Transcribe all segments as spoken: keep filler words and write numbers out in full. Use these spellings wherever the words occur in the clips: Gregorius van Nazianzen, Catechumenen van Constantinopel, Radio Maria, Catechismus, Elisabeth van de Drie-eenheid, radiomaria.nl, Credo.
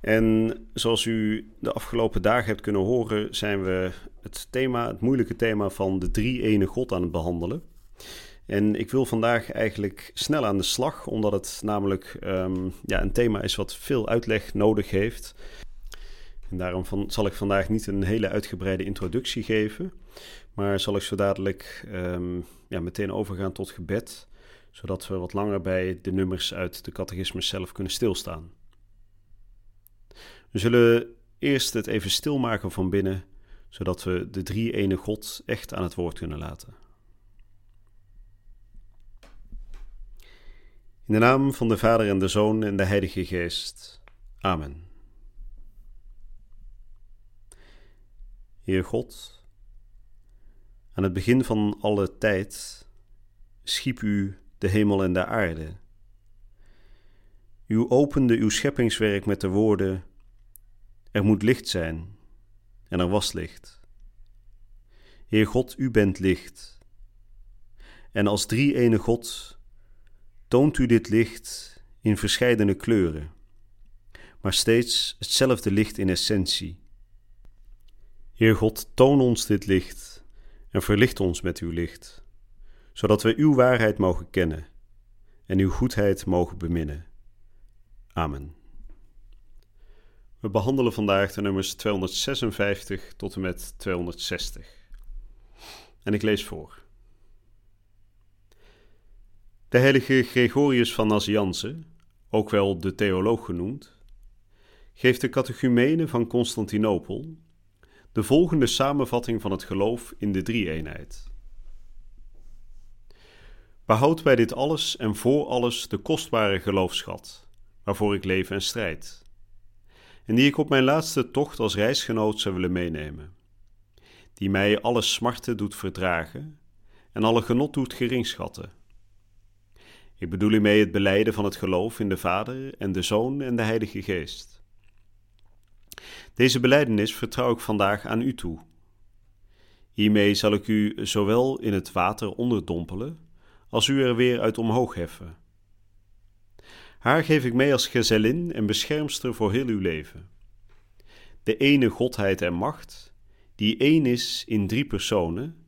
En zoals u de afgelopen dagen hebt kunnen horen, zijn we het thema, het moeilijke thema van de drie-ene God aan het behandelen. En ik wil vandaag eigenlijk snel aan de slag, omdat het namelijk um, ja, een thema is wat veel uitleg nodig heeft. En daarom van, zal ik vandaag niet een hele uitgebreide introductie geven, maar zal ik zo dadelijk um, ja, meteen overgaan tot gebed, zodat we wat langer bij de nummers uit de catechismus zelf kunnen stilstaan. We zullen eerst het even stilmaken van binnen, zodat we de drie-ene God echt aan het woord kunnen laten. In de naam van de Vader en de Zoon en de Heilige Geest. Amen. Heer God, aan het begin van alle tijd schiep u de hemel en de aarde. U opende uw scheppingswerk met de woorden: er moet licht zijn, en er was licht. Heer God, u bent licht. En als drie-ene God toont u dit licht in verscheidene kleuren, maar steeds hetzelfde licht in essentie. Heer God, toon ons dit licht en verlicht ons met uw licht, zodat we uw waarheid mogen kennen en uw goedheid mogen beminnen. Amen. We behandelen vandaag de nummers tweehonderdzesenvijftig tot en met tweehonderdzestig. En ik lees voor. De heilige Gregorius van Nazianzen, ook wel de theoloog genoemd, geeft de Catechumenen van Constantinopel de volgende samenvatting van het geloof in de drie-eenheid. Behoud bij dit alles en voor alles de kostbare geloofschat, waarvoor ik leef en strijd, en die ik op mijn laatste tocht als reisgenoot zou willen meenemen, die mij alle smarten doet verdragen en alle genot doet geringschatten. Ik bedoel hiermee het belijden van het geloof in de Vader en de Zoon en de Heilige Geest. Deze belijdenis vertrouw ik vandaag aan u toe. Hiermee zal ik u zowel in het water onderdompelen als u er weer uit omhoog heffen. Haar geef ik mee als gezellin en beschermster voor heel uw leven. De ene Godheid en macht, die één is in drie personen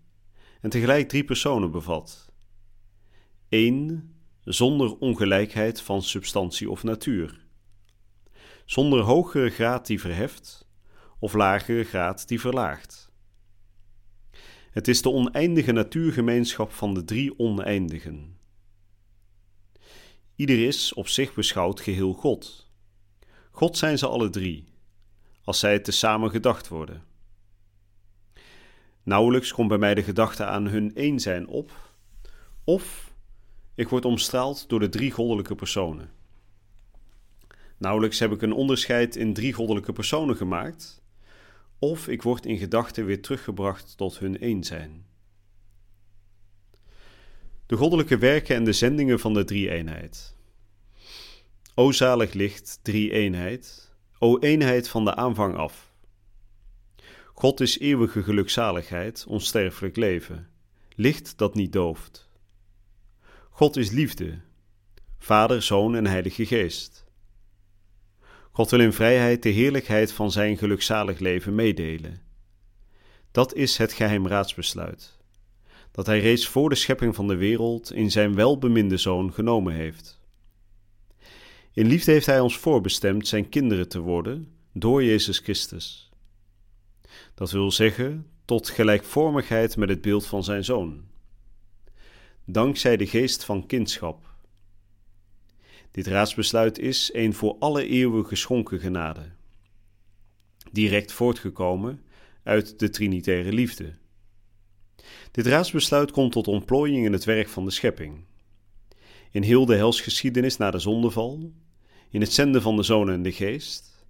en tegelijk drie personen bevat. Eén, zonder ongelijkheid van substantie of natuur. Zonder hogere graad die verheft of lagere graad die verlaagt. Het is de oneindige natuurgemeenschap van de drie oneindigen. Ieder is op zich beschouwd geheel God. God zijn ze alle drie, als zij tezamen gedacht worden. Nauwelijks komt bij mij de gedachte aan hun één zijn op, of ik word omstraald door de drie goddelijke personen. Nauwelijks heb ik een onderscheid in drie goddelijke personen gemaakt, of ik word in gedachten weer teruggebracht tot hun één zijn. De goddelijke werken en de zendingen van de drie-eenheid. O zalig licht, drie-eenheid, o eenheid van de aanvang af. God is eeuwige gelukzaligheid, onsterfelijk leven, licht dat niet dooft. God is liefde, Vader, Zoon en Heilige Geest. God wil in vrijheid de heerlijkheid van zijn gelukzalig leven meedelen. Dat is het geheim raadsbesluit dat hij reeds voor de schepping van de wereld in zijn welbeminde Zoon genomen heeft. In liefde heeft hij ons voorbestemd zijn kinderen te worden door Jezus Christus. Dat wil zeggen tot gelijkvormigheid met het beeld van zijn Zoon, dankzij de geest van kindschap. Dit raadsbesluit is een voor alle eeuwen geschonken genade, direct voortgekomen uit de trinitaire liefde. Dit raadsbesluit komt tot ontplooiing in het werk van de schepping. In heel de helsgeschiedenis na de zondeval, in het zenden van de Zoon en de Geest,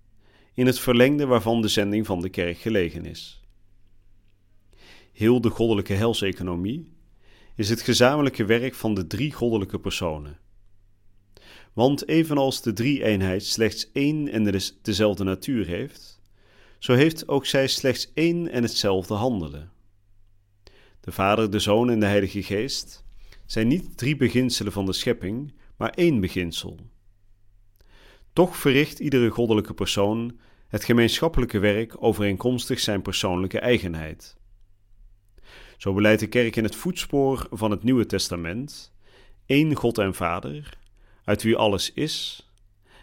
in het verlengde waarvan de zending van de kerk gelegen is. Heel de goddelijke helseconomie is het gezamenlijke werk van de drie goddelijke personen. Want evenals de drie-eenheid slechts één en dezelfde natuur heeft, zo heeft ook zij slechts één en hetzelfde handelen. De Vader, de Zoon en de Heilige Geest zijn niet drie beginselen van de schepping, maar één beginsel. Toch verricht iedere goddelijke persoon het gemeenschappelijke werk overeenkomstig zijn persoonlijke eigenheid. Zo beleidt de kerk in het voetspoor van het Nieuwe Testament één God en Vader, uit wie alles is,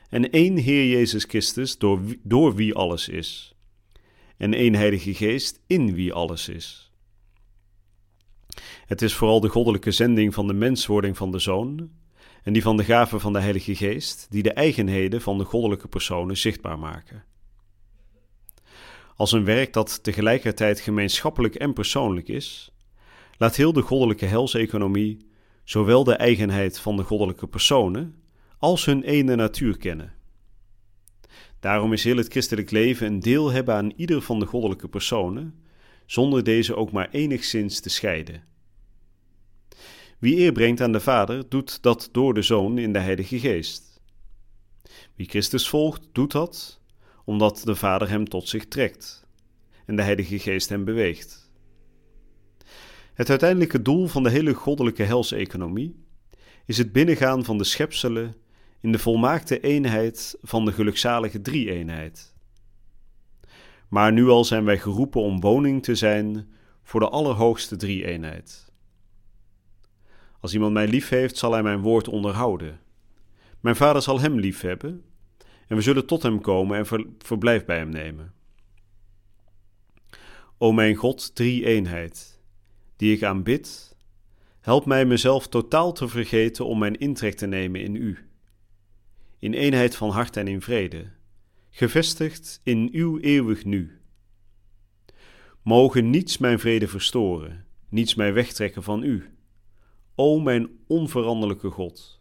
en één Heer Jezus Christus, door wie, door wie alles is, en één Heilige Geest, in wie alles is. Het is vooral de goddelijke zending van de menswording van de Zoon en die van de gave van de Heilige Geest die de eigenheden van de goddelijke personen zichtbaar maken. Als een werk dat tegelijkertijd gemeenschappelijk en persoonlijk is, laat heel de goddelijke helseconomie zowel de eigenheid van de goddelijke personen als hun ene natuur kennen. Daarom is heel het christelijk leven een deel hebben aan ieder van de goddelijke personen, zonder deze ook maar enigszins te scheiden. Wie eer brengt aan de Vader, doet dat door de Zoon in de Heilige Geest. Wie Christus volgt, doet dat omdat de Vader hem tot zich trekt en de Heilige Geest hem beweegt. Het uiteindelijke doel van de hele goddelijke helseconomie is het binnengaan van de schepselen in de volmaakte eenheid van de gelukzalige drie-eenheid. Maar nu al zijn wij geroepen om woning te zijn voor de allerhoogste drie-eenheid. Als iemand mij lief heeft, zal hij mijn woord onderhouden. Mijn Vader zal hem lief hebben, en we zullen tot hem komen en ver, verblijf bij hem nemen. O mijn God, drie-eenheid, die ik aanbid, help mij mezelf totaal te vergeten om mijn intrek te nemen in U. In eenheid van hart en in vrede, gevestigd in uw eeuwig nu. Mogen niets mijn vrede verstoren, niets mij wegtrekken van U. O mijn onveranderlijke God.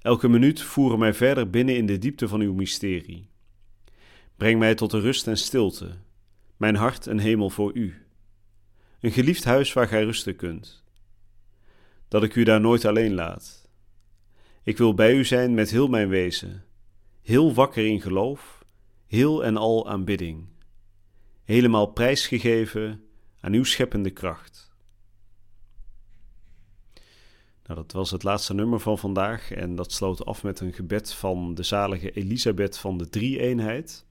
Elke minuut voeren mij verder binnen in de diepte van uw mysterie. Breng mij tot de rust en stilte, mijn hart en hemel voor U. Een geliefd huis waar gij rusten kunt. Dat ik u daar nooit alleen laat. Ik wil bij u zijn met heel mijn wezen, heel wakker in geloof, heel en al aanbidding. Helemaal prijsgegeven aan uw scheppende kracht. Nou, dat was het laatste nummer van vandaag en dat sloot af met een gebed van de zalige Elisabeth van de Drie-eenheid.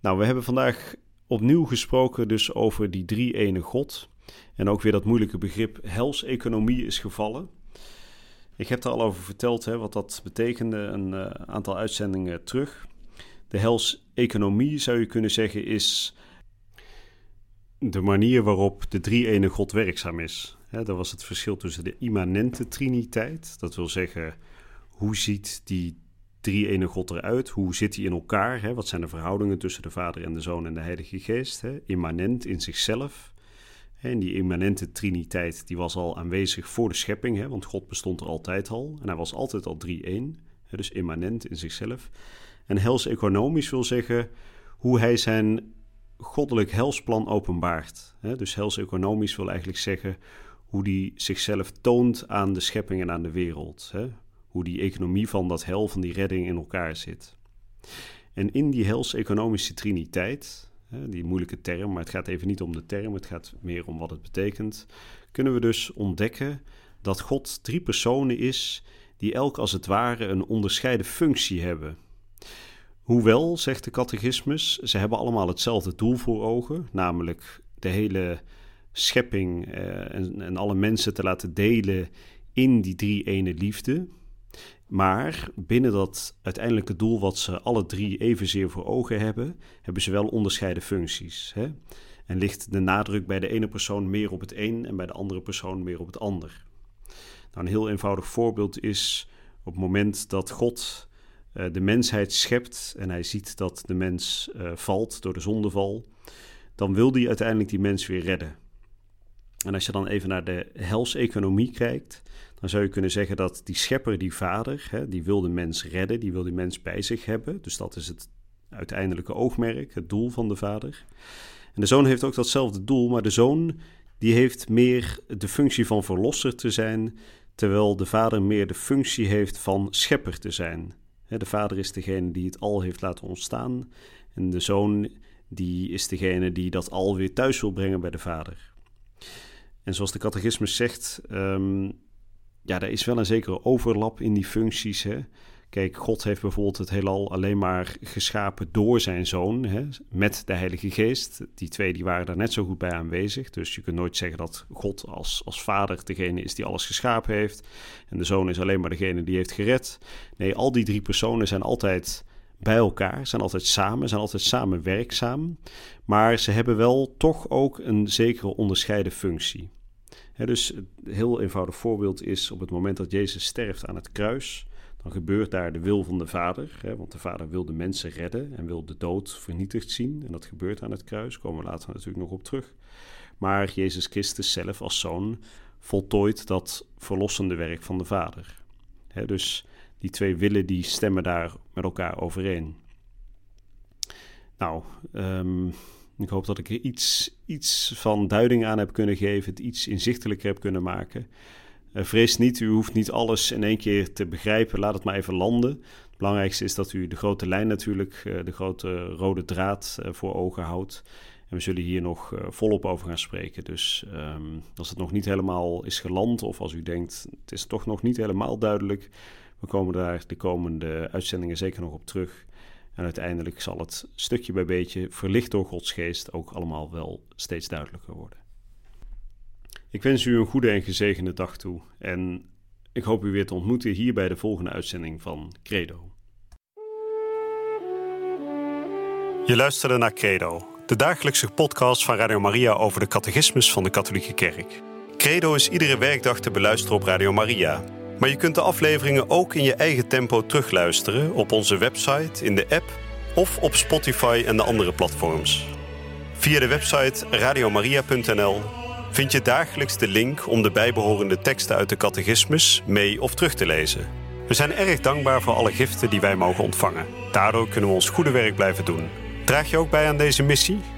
Nou, we hebben vandaag opnieuw gesproken dus over die drie-ene God en ook weer dat moeilijke begrip helseconomie is gevallen. Ik heb er al over verteld hè, wat dat betekende een uh, aantal uitzendingen terug. De helseconomie zou je kunnen zeggen is de manier waarop de drie-ene God werkzaam is. He, dat was het verschil tussen de immanente triniteit. Dat wil zeggen, hoe ziet die drie-ene God eruit? Hoe zit die in elkaar? He, wat zijn de verhoudingen tussen de Vader en de Zoon en de Heilige Geest? He, immanent in zichzelf. He, en die immanente triniteit die was al aanwezig voor de schepping. He, want God bestond er altijd al. En hij was altijd al drie-een. He, dus immanent in zichzelf. En helseconomisch wil zeggen hoe hij zijn goddelijk helsplan openbaart. He, dus helseconomisch wil eigenlijk zeggen hoe die zichzelf toont aan de schepping en aan de wereld. Hè? Hoe die economie van dat hel, van die redding in elkaar zit. En in die helseconomische triniteit, hè, die moeilijke term, maar het gaat even niet om de term, het gaat meer om wat het betekent, kunnen we dus ontdekken dat God drie personen is die elk als het ware een onderscheiden functie hebben. Hoewel, zegt de Catechismus, ze hebben allemaal hetzelfde doel voor ogen, namelijk de hele schepping eh, en, en alle mensen te laten delen in die drie-ene liefde. Maar binnen dat uiteindelijke doel wat ze alle drie evenzeer voor ogen hebben, hebben ze wel onderscheiden functies. Hè? En ligt de nadruk bij de ene persoon meer op het een en bij de andere persoon meer op het ander. Nou, een heel eenvoudig voorbeeld is op het moment dat God eh, de mensheid schept en hij ziet dat de mens eh, valt door de zondeval, dan wil hij uiteindelijk die mens weer redden. En als je dan even naar de helseconomie kijkt, dan zou je kunnen zeggen dat die schepper, die vader, hè, die wil de mens redden, die wil die mens bij zich hebben. Dus dat is het uiteindelijke oogmerk, het doel van de vader. En de zoon heeft ook datzelfde doel, maar de zoon die heeft meer de functie van verlosser te zijn, terwijl de vader meer de functie heeft van schepper te zijn. De vader is degene die het al heeft laten ontstaan en de zoon die is degene die dat al weer thuis wil brengen bij de vader. En zoals de catechismus zegt, um, ja, er is wel een zekere overlap in die functies, hè. Kijk, God heeft bijvoorbeeld het heelal alleen maar geschapen door zijn zoon, hè, met de Heilige Geest. Die twee die waren daar net zo goed bij aanwezig. Dus je kunt nooit zeggen dat God als, als vader degene is die alles geschapen heeft. En de zoon is alleen maar degene die heeft gered. Nee, al die drie personen zijn altijd bij elkaar, zijn altijd samen, zijn altijd samen werkzaam. Maar ze hebben wel toch ook een zekere onderscheiden functie. Hè, dus een heel eenvoudig voorbeeld is op het moment dat Jezus sterft aan het kruis. Dan gebeurt daar de wil van de Vader, hè, want de Vader wil de mensen redden en wil de dood vernietigd zien. En dat gebeurt aan het kruis, komen we later natuurlijk nog op terug. Maar Jezus Christus zelf als zoon voltooid dat verlossende werk van de Vader. Hè, dus die twee willen die stemmen daar met elkaar overeen. Nou, um, ik hoop dat ik er iets, iets van duiding aan heb kunnen geven, het iets inzichtelijker heb kunnen maken. Vrees niet, u hoeft niet alles in één keer te begrijpen. Laat het maar even landen. Het belangrijkste is dat u de grote lijn natuurlijk, de grote rode draad voor ogen houdt. En we zullen hier nog volop over gaan spreken. Dus um, als het nog niet helemaal is geland of als u denkt, het is toch nog niet helemaal duidelijk. We komen daar de komende uitzendingen zeker nog op terug. En uiteindelijk zal het stukje bij beetje, verlicht door Gods geest, ook allemaal wel steeds duidelijker worden. Ik wens u een goede en gezegende dag toe en ik hoop u weer te ontmoeten hier bij de volgende uitzending van Credo. Je luisterde naar Credo, de dagelijkse podcast van Radio Maria over de catechismus van de Katholieke Kerk. Credo is iedere werkdag te beluisteren op Radio Maria, maar je kunt de afleveringen ook in je eigen tempo terugluisteren op onze website, in de app of op Spotify en de andere platforms. Via de website radiomaria punt n l vind je dagelijks de link om de bijbehorende teksten uit de catechismus mee of terug te lezen. We zijn erg dankbaar voor alle giften die wij mogen ontvangen. Daardoor kunnen we ons goede werk blijven doen. Draag je ook bij aan deze missie?